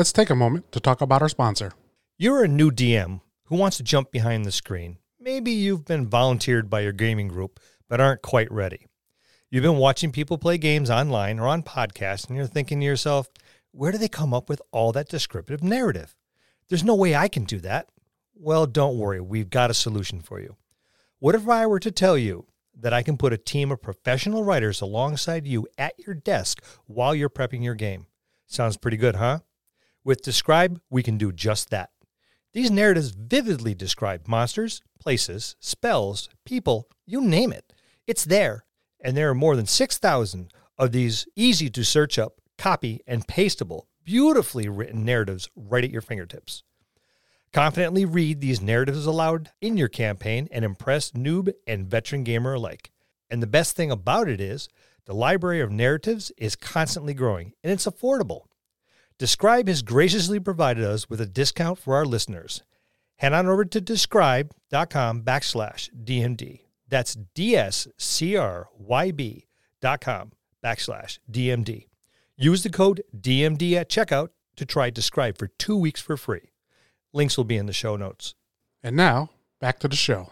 let's take a moment to talk about our sponsor. You're a new DM who wants to jump behind the screen. Maybe you've been volunteered by your gaming group, but aren't quite ready. You've been watching people play games online or on podcasts, and you're thinking to yourself, where do they come up with all that descriptive narrative? There's no way I can do that. Well, don't worry. We've got a solution for you. What if I were to tell you that I can put a team of professional writers alongside you at your desk while you're prepping your game? Sounds pretty good, huh? With DSCRYB, we can do just that. These narratives vividly describe monsters, places, spells, people, you name it. It's there. And there are more than 6,000 of these easy to search up, copy, and pasteable, beautifully written narratives right at your fingertips. Confidently read these narratives aloud in your campaign and impress noob and veteran gamer alike. And the best thing about it is the library of narratives is constantly growing, and it's affordable. DSCRYB has graciously provided us with a discount for our listeners. Head on over to DSCRYB.com/DMD. That's DSCRYB.com/DMD. Use the code DMD at checkout to try DSCRYB for 2 weeks for free. Links will be in the show notes. And now, back to the show.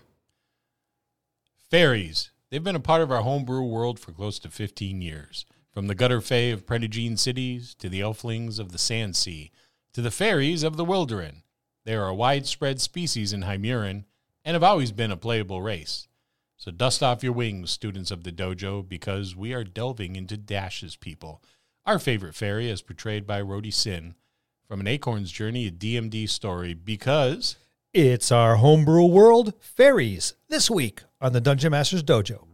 Fairies. They've been a part of our homebrew world for close to 15 years. From the Gutter Fey of Prenojine cities, to the Elflings of the Sandsea, to the fairies of the Wylderynn. They are a widespread species in Heimurrin, and have always been a playable race. So dust off your wings, students of the dojo, because we are delving into Dash's people, our favorite fairy as portrayed by Rhody Syn, from An Acorn's Journey, a DMD story, because it's our homebrew world, fairies, this week on the Dungeon Master's Dojo.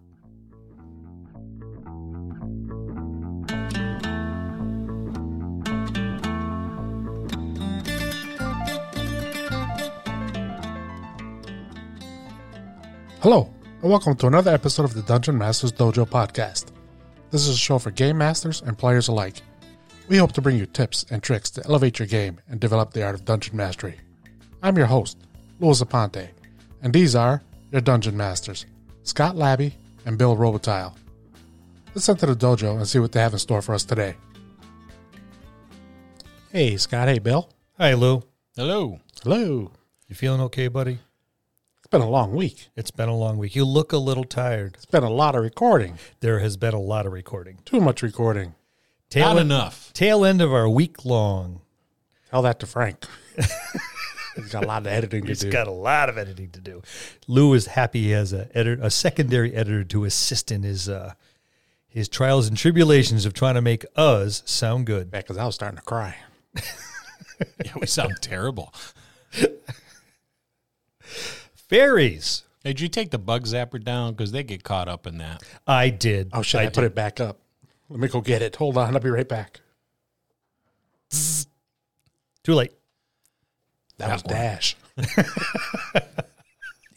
Hello, and welcome to another episode of the Dungeon Master's Dojo podcast. This is a show for game masters and players alike. We hope to bring you tips and tricks to elevate your game and develop the art of dungeon mastery. I'm your host, Louis Zapante, and these are your dungeon masters, Scott Labby and Bill Robitaille. Let's enter the dojo and see what they have in store for us today. Hey, Scott. Hey, Bill. Hi, Lou. Hello. Hello. You feeling okay, buddy? Been a long week. It's been a long week. You look a little tired. It's been a lot of recording. There has been a lot of recording. Too much recording. Not enough. Tail end of our week long. Tell that to Frank. He's got a lot of editing to do. He's got a lot of editing to do. Lou is happy he has a secondary editor to assist in his trials and tribulations of trying to make us sound good. Yeah, because I was starting to cry. Yeah, we sound terrible. Fairies. Hey, did you take the bug zapper down? Because they get caught up in that. I did. Oh, shit. I put it back up. Let me go get it. Hold on. I'll be right back. Zzz. Too late. That was one. Dash.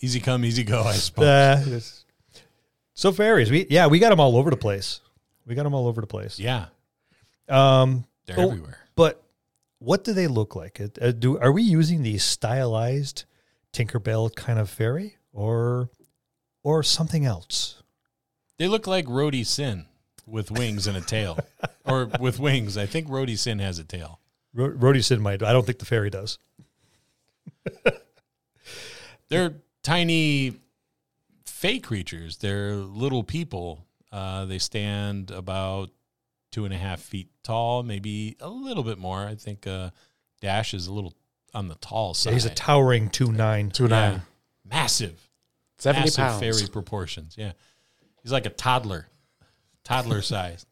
Easy come, easy go, I suppose. Yes. So fairies. We got them all over the place. Yeah. They're everywhere. But what do they look like? Are we using these stylized Tinkerbell kind of fairy or something else? They look like Rhody Syn with wings and a tail. Or with wings. I think Rhody Syn has a tail. Rhody Syn might. I don't think the fairy does. They're tiny fey creatures. They're little people. They stand about 2.5 feet tall, maybe a little bit more. I think Dash is a little on the tall side. Yeah, he's a towering 2'9". Yeah. Massive. 70 massive pounds. Fairy proportions, yeah. He's like a toddler. Toddler size.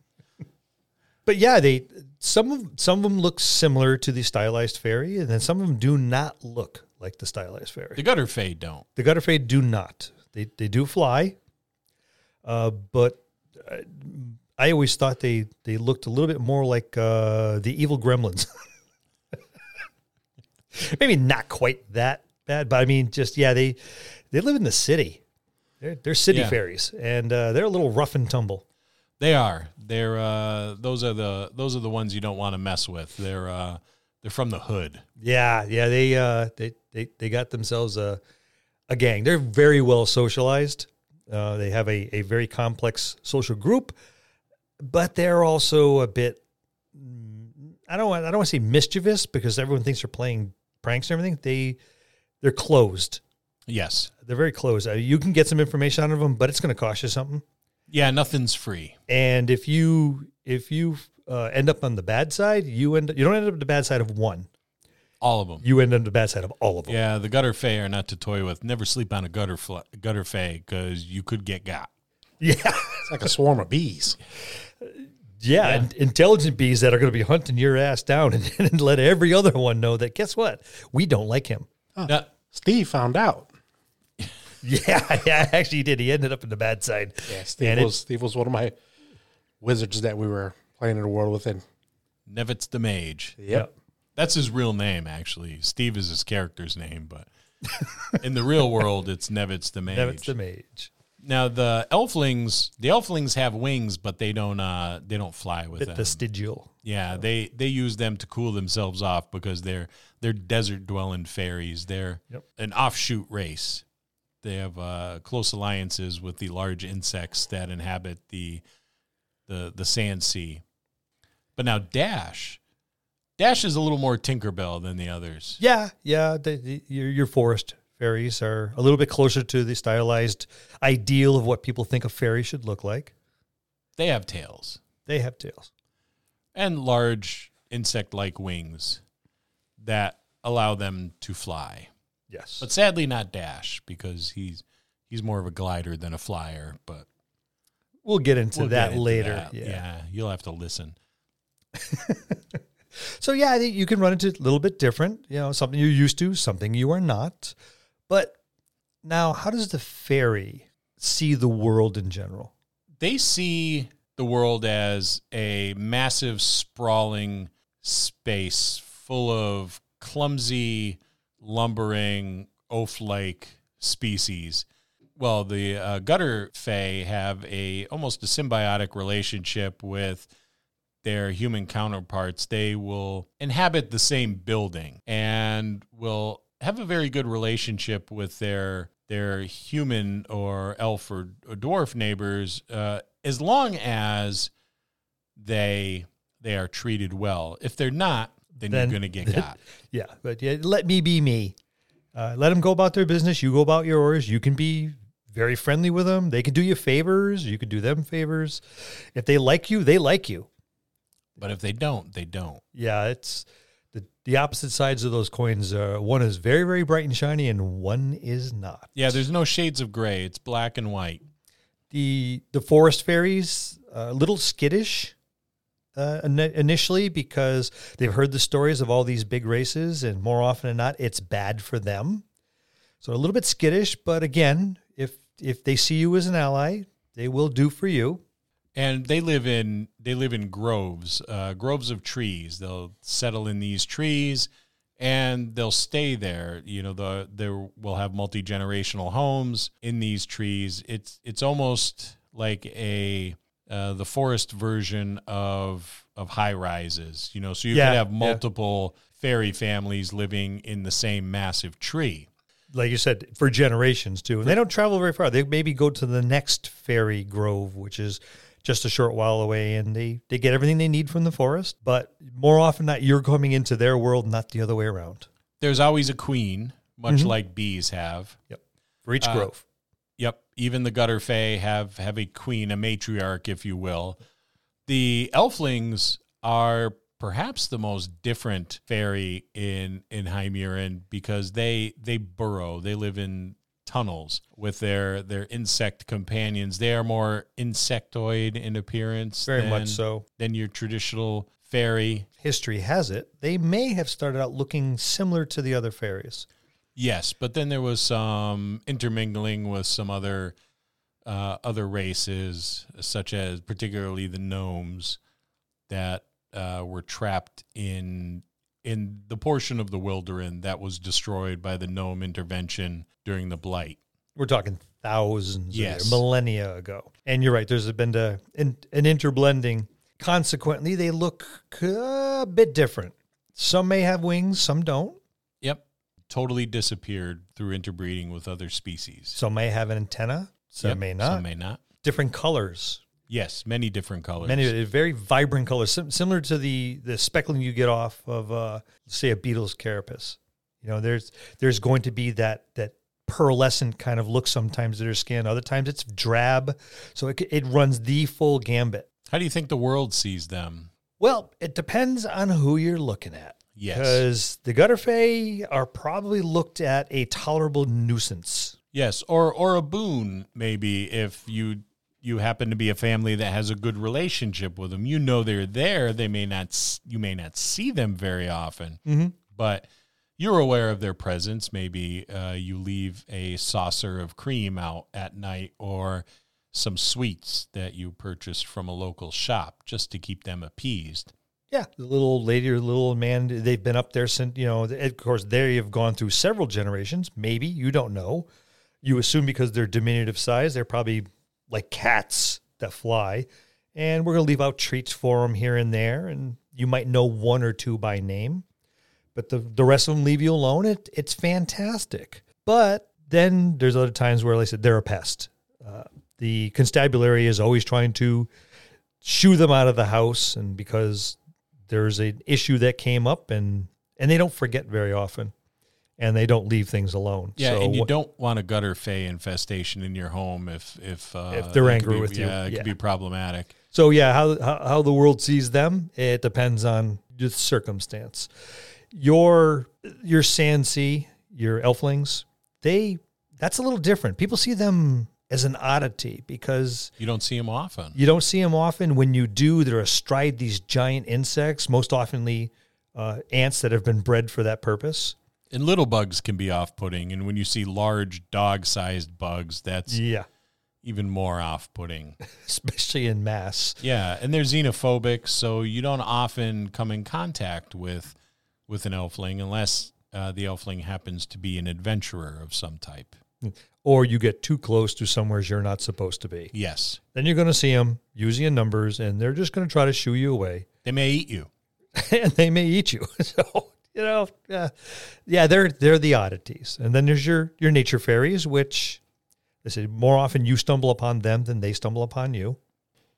But yeah, they some of them look similar to the stylized fairy, and then some of them do not look like the stylized fairy. The Gutter Fey don't. The Gutter Fey do not. They do fly, but I always thought they looked a little bit more like the evil gremlins. Maybe not quite that bad, but I mean, just, yeah, they live in the city. They're city fairies, and they're a little rough and tumble. They are. They're those are the ones you don't want to mess with. They're from the hood. Yeah. They got themselves a gang. They're very well socialized. They have a very complex social group, but they're also a bit I don't want to say mischievous because everyone thinks they're playing pranks and everything. They're closed. Yes, they're very closed. You can get some information out of them, but it's going to cost you something. Yeah, nothing's free. And if you end up on the bad side, you don't end up on the bad side of one. All of them. You end up on the bad side of all of them. Yeah, the gutter fey are not to toy with. Never sleep on a gutter fey because you could get got. Yeah, it's like a swarm of bees. Yeah, yeah. Intelligent bees that are going to be hunting your ass down and let every other one know that, guess what? We don't like him. Huh. Now, Steve found out. Yeah, actually he did. He ended up in the bad side. Yeah, Steve was one of my wizards that we were playing in the World Within. Nevitz the Mage. Yep. That's his real name, actually. Steve is his character's name, but in the real world, it's Nevitz the Mage. Nevitz the Mage. Now the Elflings have wings, but they don't fly with them. Vestigial. Yeah, they use them to cool themselves off because they're desert dwelling fairies. They're an offshoot race. They have close alliances with the large insects that inhabit the Sandsea. But now Dash is a little more Tinkerbell than the others. Yeah, your forest fairies are a little bit closer to the stylized ideal of what people think a fairy should look like. They have tails. And large insect-like wings that allow them to fly. Yes. But sadly not Dash, because he's more of a glider than a flyer. But We'll get into that later. Yeah, you'll have to listen. So, yeah, I think you can run into a little bit different. You know, something you're used to, something you are not. But now, how does the fairy see the world in general? They see the world as a massive, sprawling space full of clumsy, lumbering, oaf-like species. Well, the gutter fey have almost a symbiotic relationship with their human counterparts. They will inhabit the same building and will have a very good relationship with their human or elf or dwarf neighbors, as long as they are treated well. If they're not, then you're going to get got. Yeah, but yeah, let me be me. Let them go about their business. You go about yours. You can be very friendly with them. They can do you favors. You can do them favors. If they like you, they like you. But if they don't, they don't. Yeah, it's the opposite sides of those coins. One is very, very bright and shiny, and one is not. Yeah, there's no shades of gray. It's black and white. The forest fairies, a little skittish initially because they've heard the stories of all these big races, and more often than not, it's bad for them. So a little bit skittish, but again, if they see you as an ally, they will do for you. And they live in groves of trees. They'll settle in these trees, and they'll stay there. You know, they will have multi-generational homes in these trees. It's almost like the forest version of high rises. You know, so you could have multiple fairy families living in the same massive tree. Like you said, for generations too, and they don't travel very far. They maybe go to the next fairy grove, which is just a short while away, and they get everything they need from the forest, but more often than not, you're coming into their world, not the other way around. There's always a queen, much like bees have. Yep. For each grove. Yep. Even the gutter fey have a queen, a matriarch, if you will. The elflings are perhaps the most different fairy in Heimurrin because they burrow. They live in tunnels with their insect companions. They are more insectoid in appearance. Very much so than your traditional fairy. History has it they may have started out looking similar to the other fairies. Yes, but then there was some intermingling with some other races, such as particularly the gnomes that were trapped in the portion of the Wylderynn that was destroyed by the gnome intervention during the Blight. We're talking thousands, millennia ago. And you're right, there's been an interblending. Consequently, they look a bit different. Some may have wings, some don't. Yep, totally disappeared through interbreeding with other species. Some may have an antenna, some may not. Different colors. Yes, many different colors. Many very vibrant colors, similar to the speckling you get off of, say, a beetle's carapace. You know, there's going to be that pearlescent kind of look sometimes to their skin. Other times it's drab, so it runs the full gambit. How do you think the world sees them? Well, it depends on who you're looking at. Yes, because the Gutter Fey are probably looked at a tolerable nuisance. Yes, or a boon maybe if you happen to be a family that has a good relationship with them. You know they're there. You may not see them very often, mm-hmm. but you're aware of their presence. Maybe you leave a saucer of cream out at night or some sweets that you purchased from a local shop just to keep them appeased. Yeah, the little old lady or the little old man, they've been up there since, you know, of course, they have gone through several generations. Maybe, you don't know. You assume because they're diminutive size, they're probably like cats that fly. And we're going to leave out treats for them here and there. And you might know one or two by name. But the rest of them leave you alone. It's fantastic. But then there's other times where, like I said, they're a pest. The constabulary is always trying to shoo them out of the house. And because there's an issue that came up, and they don't forget very often. And they don't leave things alone. Yeah, so, and you don't want a Gutter Fey infestation in your home if they're angry with you. Yeah, it could be problematic. So yeah, how the world sees them, it depends on the circumstance. Your Sandsea, your Elflings, that's a little different. People see them as an oddity because you don't see them often. When you do, they're astride these giant insects, most oftenly ants that have been bred for that purpose. And little bugs can be off-putting, and when you see large dog-sized bugs, that's even more off-putting. Especially in mass. Yeah, and they're xenophobic, so you don't often come in contact with an Elfling unless the Elfling happens to be an adventurer of some type. Or you get too close to somewhere you're not supposed to be. Yes. Then you're going to see them using numbers, and they're just going to try to shoo you away. They may eat you. And they may eat you, so... You know, they're the oddities. And then there's your nature fairies, which they say more often you stumble upon them than they stumble upon you.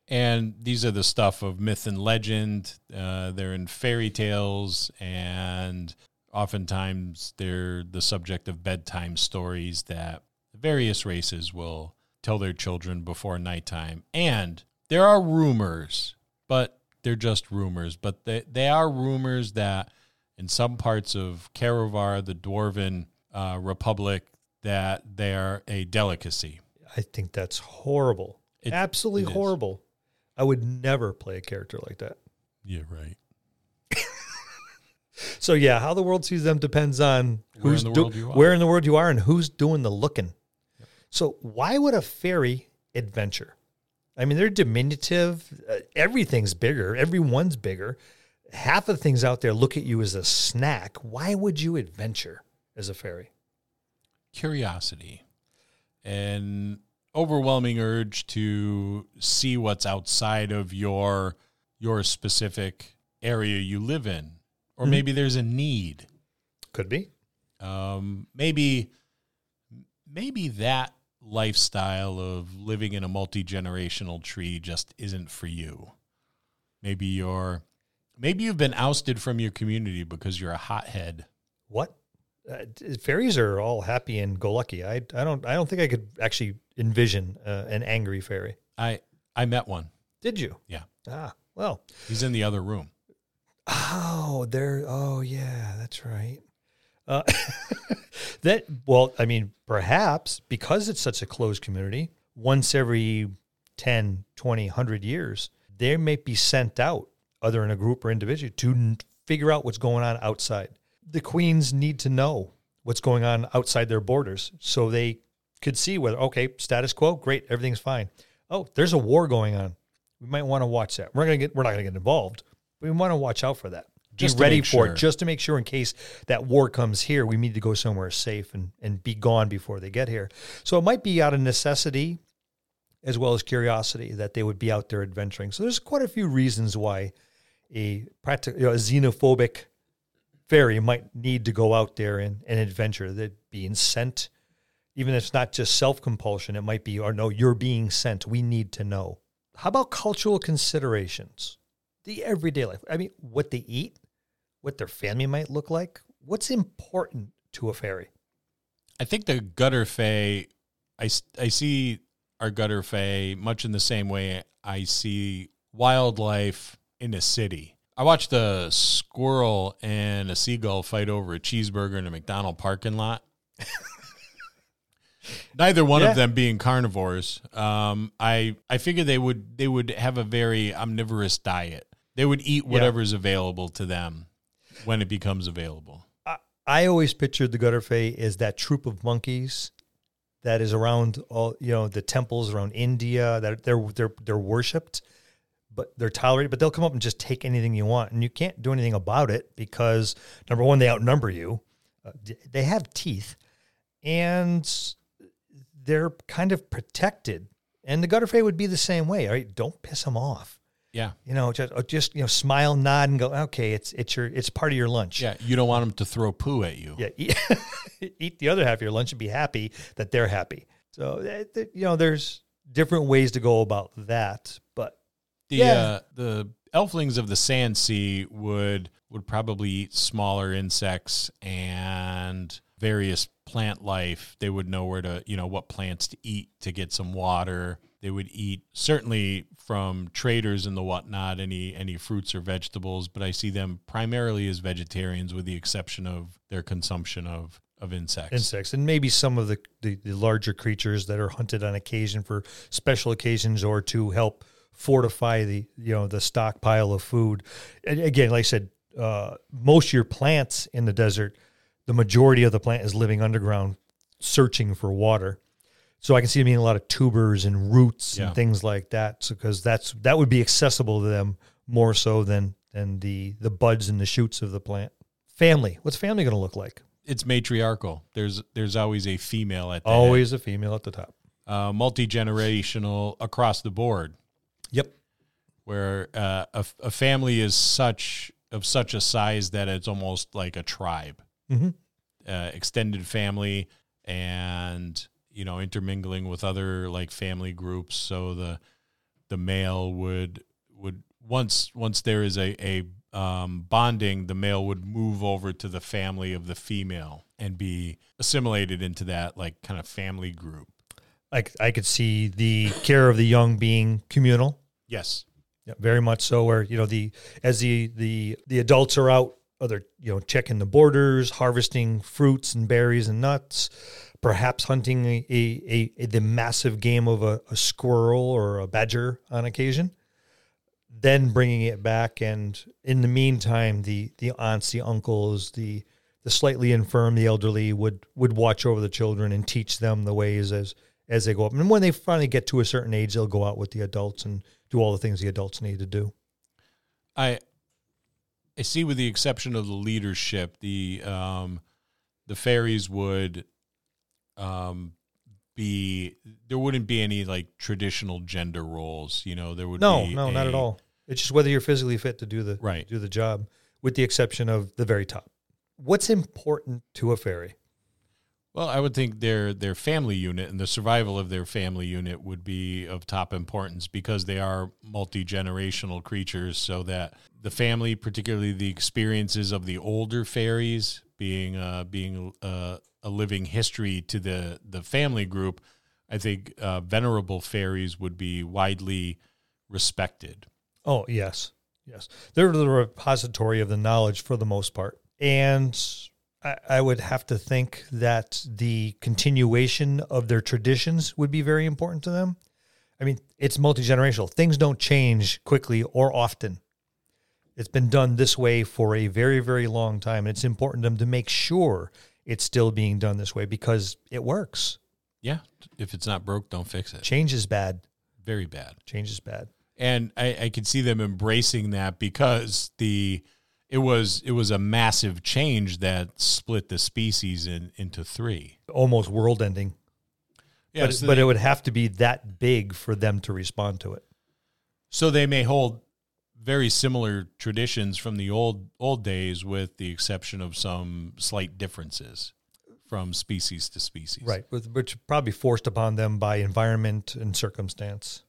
And these are the stuff of myth and legend. They're in fairy tales, and oftentimes they're the subject of bedtime stories that various races will tell their children before nighttime. And there are rumors, but they're just rumors. But they are rumors that... in some parts of Caravar, the Dwarven Republic, that they are a delicacy. I think that's horrible. Absolutely horrible. I would never play a character like that. Yeah, right. So, yeah, how the world sees them depends on where in the world you are and who's doing the looking. Yep. So why would a fairy adventure? I mean, they're diminutive. Everything's bigger. Everyone's bigger. Half of the things out there look at you as a snack. Why would you adventure as a fairy? Curiosity. An overwhelming urge to see what's outside of your specific area you live in. Or mm-hmm. maybe there's a need. Could be. Maybe that lifestyle of living in a multi-generational tree just isn't for you. Maybe you've been ousted from your community because you're a hothead. What? Fairies are all happy and go lucky. I don't think I could actually envision an angry fairy. I met one. Did you? Yeah. Ah, well. He's in the other room. Oh, yeah, that's right. Perhaps because it's such a closed community, once every 10, 20, 100 years, they may be sent out. Other in a group or individual, to figure out what's going on outside. The queens need to know what's going on outside their borders so they could see whether, okay, status quo, great, everything's fine. Oh, there's a war going on. We might want to watch that. We're not going to get involved. We want to watch out for that. Just be ready for it, just to make sure in case that war comes here, we need to go somewhere safe and be gone before they get here. So it might be out of necessity as well as curiosity that they would be out there adventuring. So there's quite a few reasons why a xenophobic fairy might need to go out there and adventure. They're being sent, even if it's not just self-compulsion, it might be, or no, you're being sent. We need to know. How about cultural considerations? The everyday life. I mean, what they eat, what their family might look like. What's important to a fairy? I think the Gutter Fey, I see our Gutter Fey much in the same way I see wildlife in a city. I watched a squirrel and a seagull fight over a cheeseburger in a McDonald's parking lot. Neither one of them being carnivores. I figured they would have a very omnivorous diet. They would eat whatever is available to them when it becomes available. I always pictured the Gutter Fey as that troop of monkeys that is around all, you know, the temples around India that they're worshipped. But they're tolerated, but they'll come up and just take anything you want, and you can't do anything about it because, number one, they outnumber you. They have teeth, and they're kind of protected. And the Gutter Fey would be the same way. All right, don't piss them off. Yeah, you know, just you know, smile, nod, and go. Okay, it's part of your lunch. Yeah, you don't want them to throw poo at you. Yeah, eat the other half of your lunch and be happy that they're happy. So you know, there's different ways to go about that, but. The Elflings of the Sandsea would probably eat smaller insects and various plant life. They would know where to, you know, what plants to eat to get some water. They would eat certainly from traders and the whatnot, any fruits or vegetables, but I see them primarily as vegetarians with the exception of their consumption of insects. Insects, and maybe some of the larger creatures that are hunted on occasion for special occasions or to help fortify the, you know, the stockpile of food. And again, like I said, most of your plants in the desert, the majority of the plant is living underground searching for water. So I can see them eating a lot of tubers and roots and things like that. So because that would be accessible to them more so than the buds and the shoots of the plant. Family. What's family going to look like? It's matriarchal. There's always a female at the top. Always a female at the top. Multi-generational across the board. Yep, where a family is such a size that it's almost like a tribe, extended family, and you know intermingling with other like family groups. So the male would once there is a bonding, the male would move over to the family of the female and be assimilated into that like kind of family group. I could see the care of the young being communal. Yes, yeah, very much so. Where you know as the adults are out, other you know checking the borders, harvesting fruits and berries and nuts, perhaps hunting the massive game of a squirrel or a badger on occasion, then bringing it back. And in the meantime, the aunts, the uncles, the slightly infirm, the elderly would watch over the children and teach them the ways as they go up. And when they finally get to a certain age, they'll go out with the adults and do all the things the adults need to do. I see with the exception of the leadership, the fairies would there wouldn't be any like traditional gender roles. You know, there would be no, not at all. It's just whether you're physically fit to do the job, with the exception of the very top. What's important to a fairy? Well, I would think their family unit and the survival of their family unit would be of top importance because they are multi-generational creatures, so that the family, particularly the experiences of the older fairies being a living history to the family group, I think venerable fairies would be widely respected. Oh, yes. Yes. They're the repository of the knowledge for the most part. And I would have to think that the continuation of their traditions would be very important to them. I mean, it's multi-generational. Things don't change quickly or often. It's been done this way for a very, very long time. And it's important to them to make sure it's still being done this way because it works. Yeah. If it's not broke, don't fix it. Change is bad. Very bad. Change is bad. And I could see them embracing that because it was a massive change that split the species into three. Almost world-ending. Yeah, but it would have to be that big for them to respond to it. So they may hold very similar traditions from the old days with the exception of some slight differences from species to species. Right, which probably forced upon them by environment and circumstance.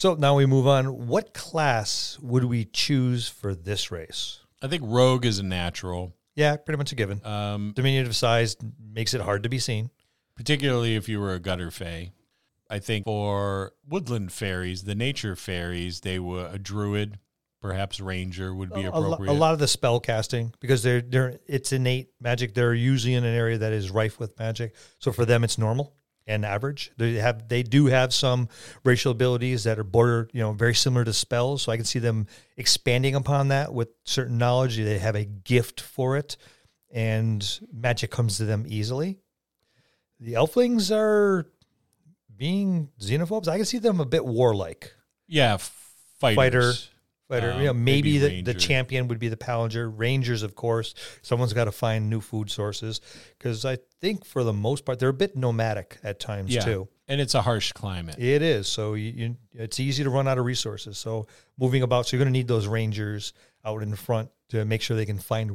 So now we move on. What class would we choose for this race? I think Rogue is a natural. Yeah, pretty much a given. Diminutive size makes it hard to be seen. Particularly if you were a Gutter Fey. I think for woodland fairies, the nature fairies, they were a druid, perhaps ranger would be appropriate. A lot of the spell casting, because it's innate magic. They're usually in an area that is rife with magic. So for them, it's normal and average. They do have some racial abilities that are border, very similar to spells. So I can see them expanding upon that with certain knowledge. They have a gift for it, and magic comes to them easily. The Elflings are being xenophobes. I can see them a bit warlike. Yeah, fighters. Fighter. Maybe the champion would be the Pallinger. Rangers, of course. Someone's got to find new food sources, because I think for the most part they're a bit nomadic at times too. And it's a harsh climate. It is. So it's easy to run out of resources. So moving about, so you're going to need those rangers out in front to make sure they can find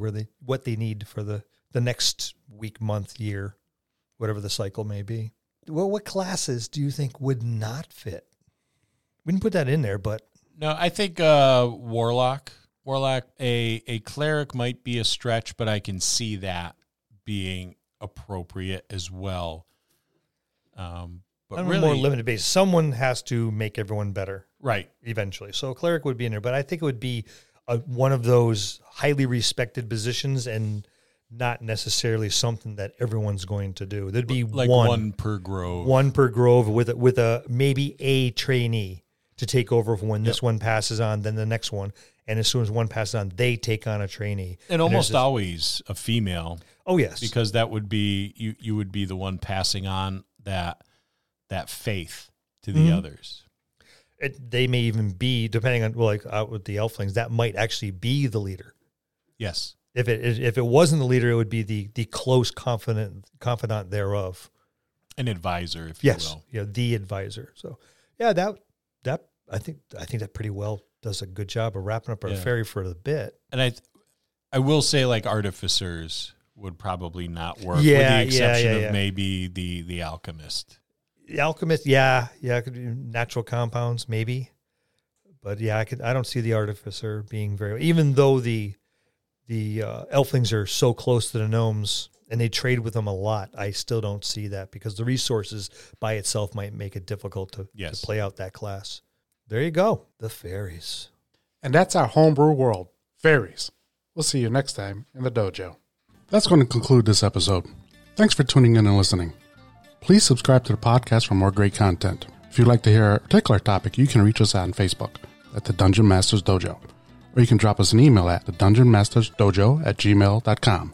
what they need for the next week, month, year, whatever the cycle may be. Well, what classes do you think would not fit? We didn't put that in there, but. No, I think Warlock. A cleric might be a stretch, but I can see that being appropriate as well. But on a more limited basis, someone has to make everyone better, right? Eventually, so a cleric would be in there, but I think it would be one of those highly respected positions and not necessarily something that everyone's going to do. There'd be like one per grove with a maybe a trainee to take over for when this one passes on, then the next one. And as soon as one passes on, they take on a trainee. And almost always a female. Oh, yes. Because that would be, you would be the one passing on that faith to the others. They may even be, depending on, out with the Elflings, that might actually be the leader. Yes. If it wasn't the leader, it would be the close confidant thereof. An advisor, if you will. Yeah, the advisor. So, yeah, that I think that pretty well does a good job of wrapping up our fairy for the bit. And I will say, like, artificers would probably not work, with the exception of maybe the alchemist. The alchemist, could do natural compounds maybe, but I don't see the artificer being very. Even though the Elflings are so close to the gnomes and they trade with them a lot, I still don't see that, because the resources by itself might make it difficult to play out that class. There you go. The fairies. And that's our homebrew world. Fairies. We'll see you next time in the dojo. That's going to conclude this episode. Thanks for tuning in and listening. Please subscribe to the podcast for more great content. If you'd like to hear a particular topic, you can reach us on Facebook at the Dungeon Master's Dojo. Or you can drop us an email at thedungeonmastersdojo@gmail.com.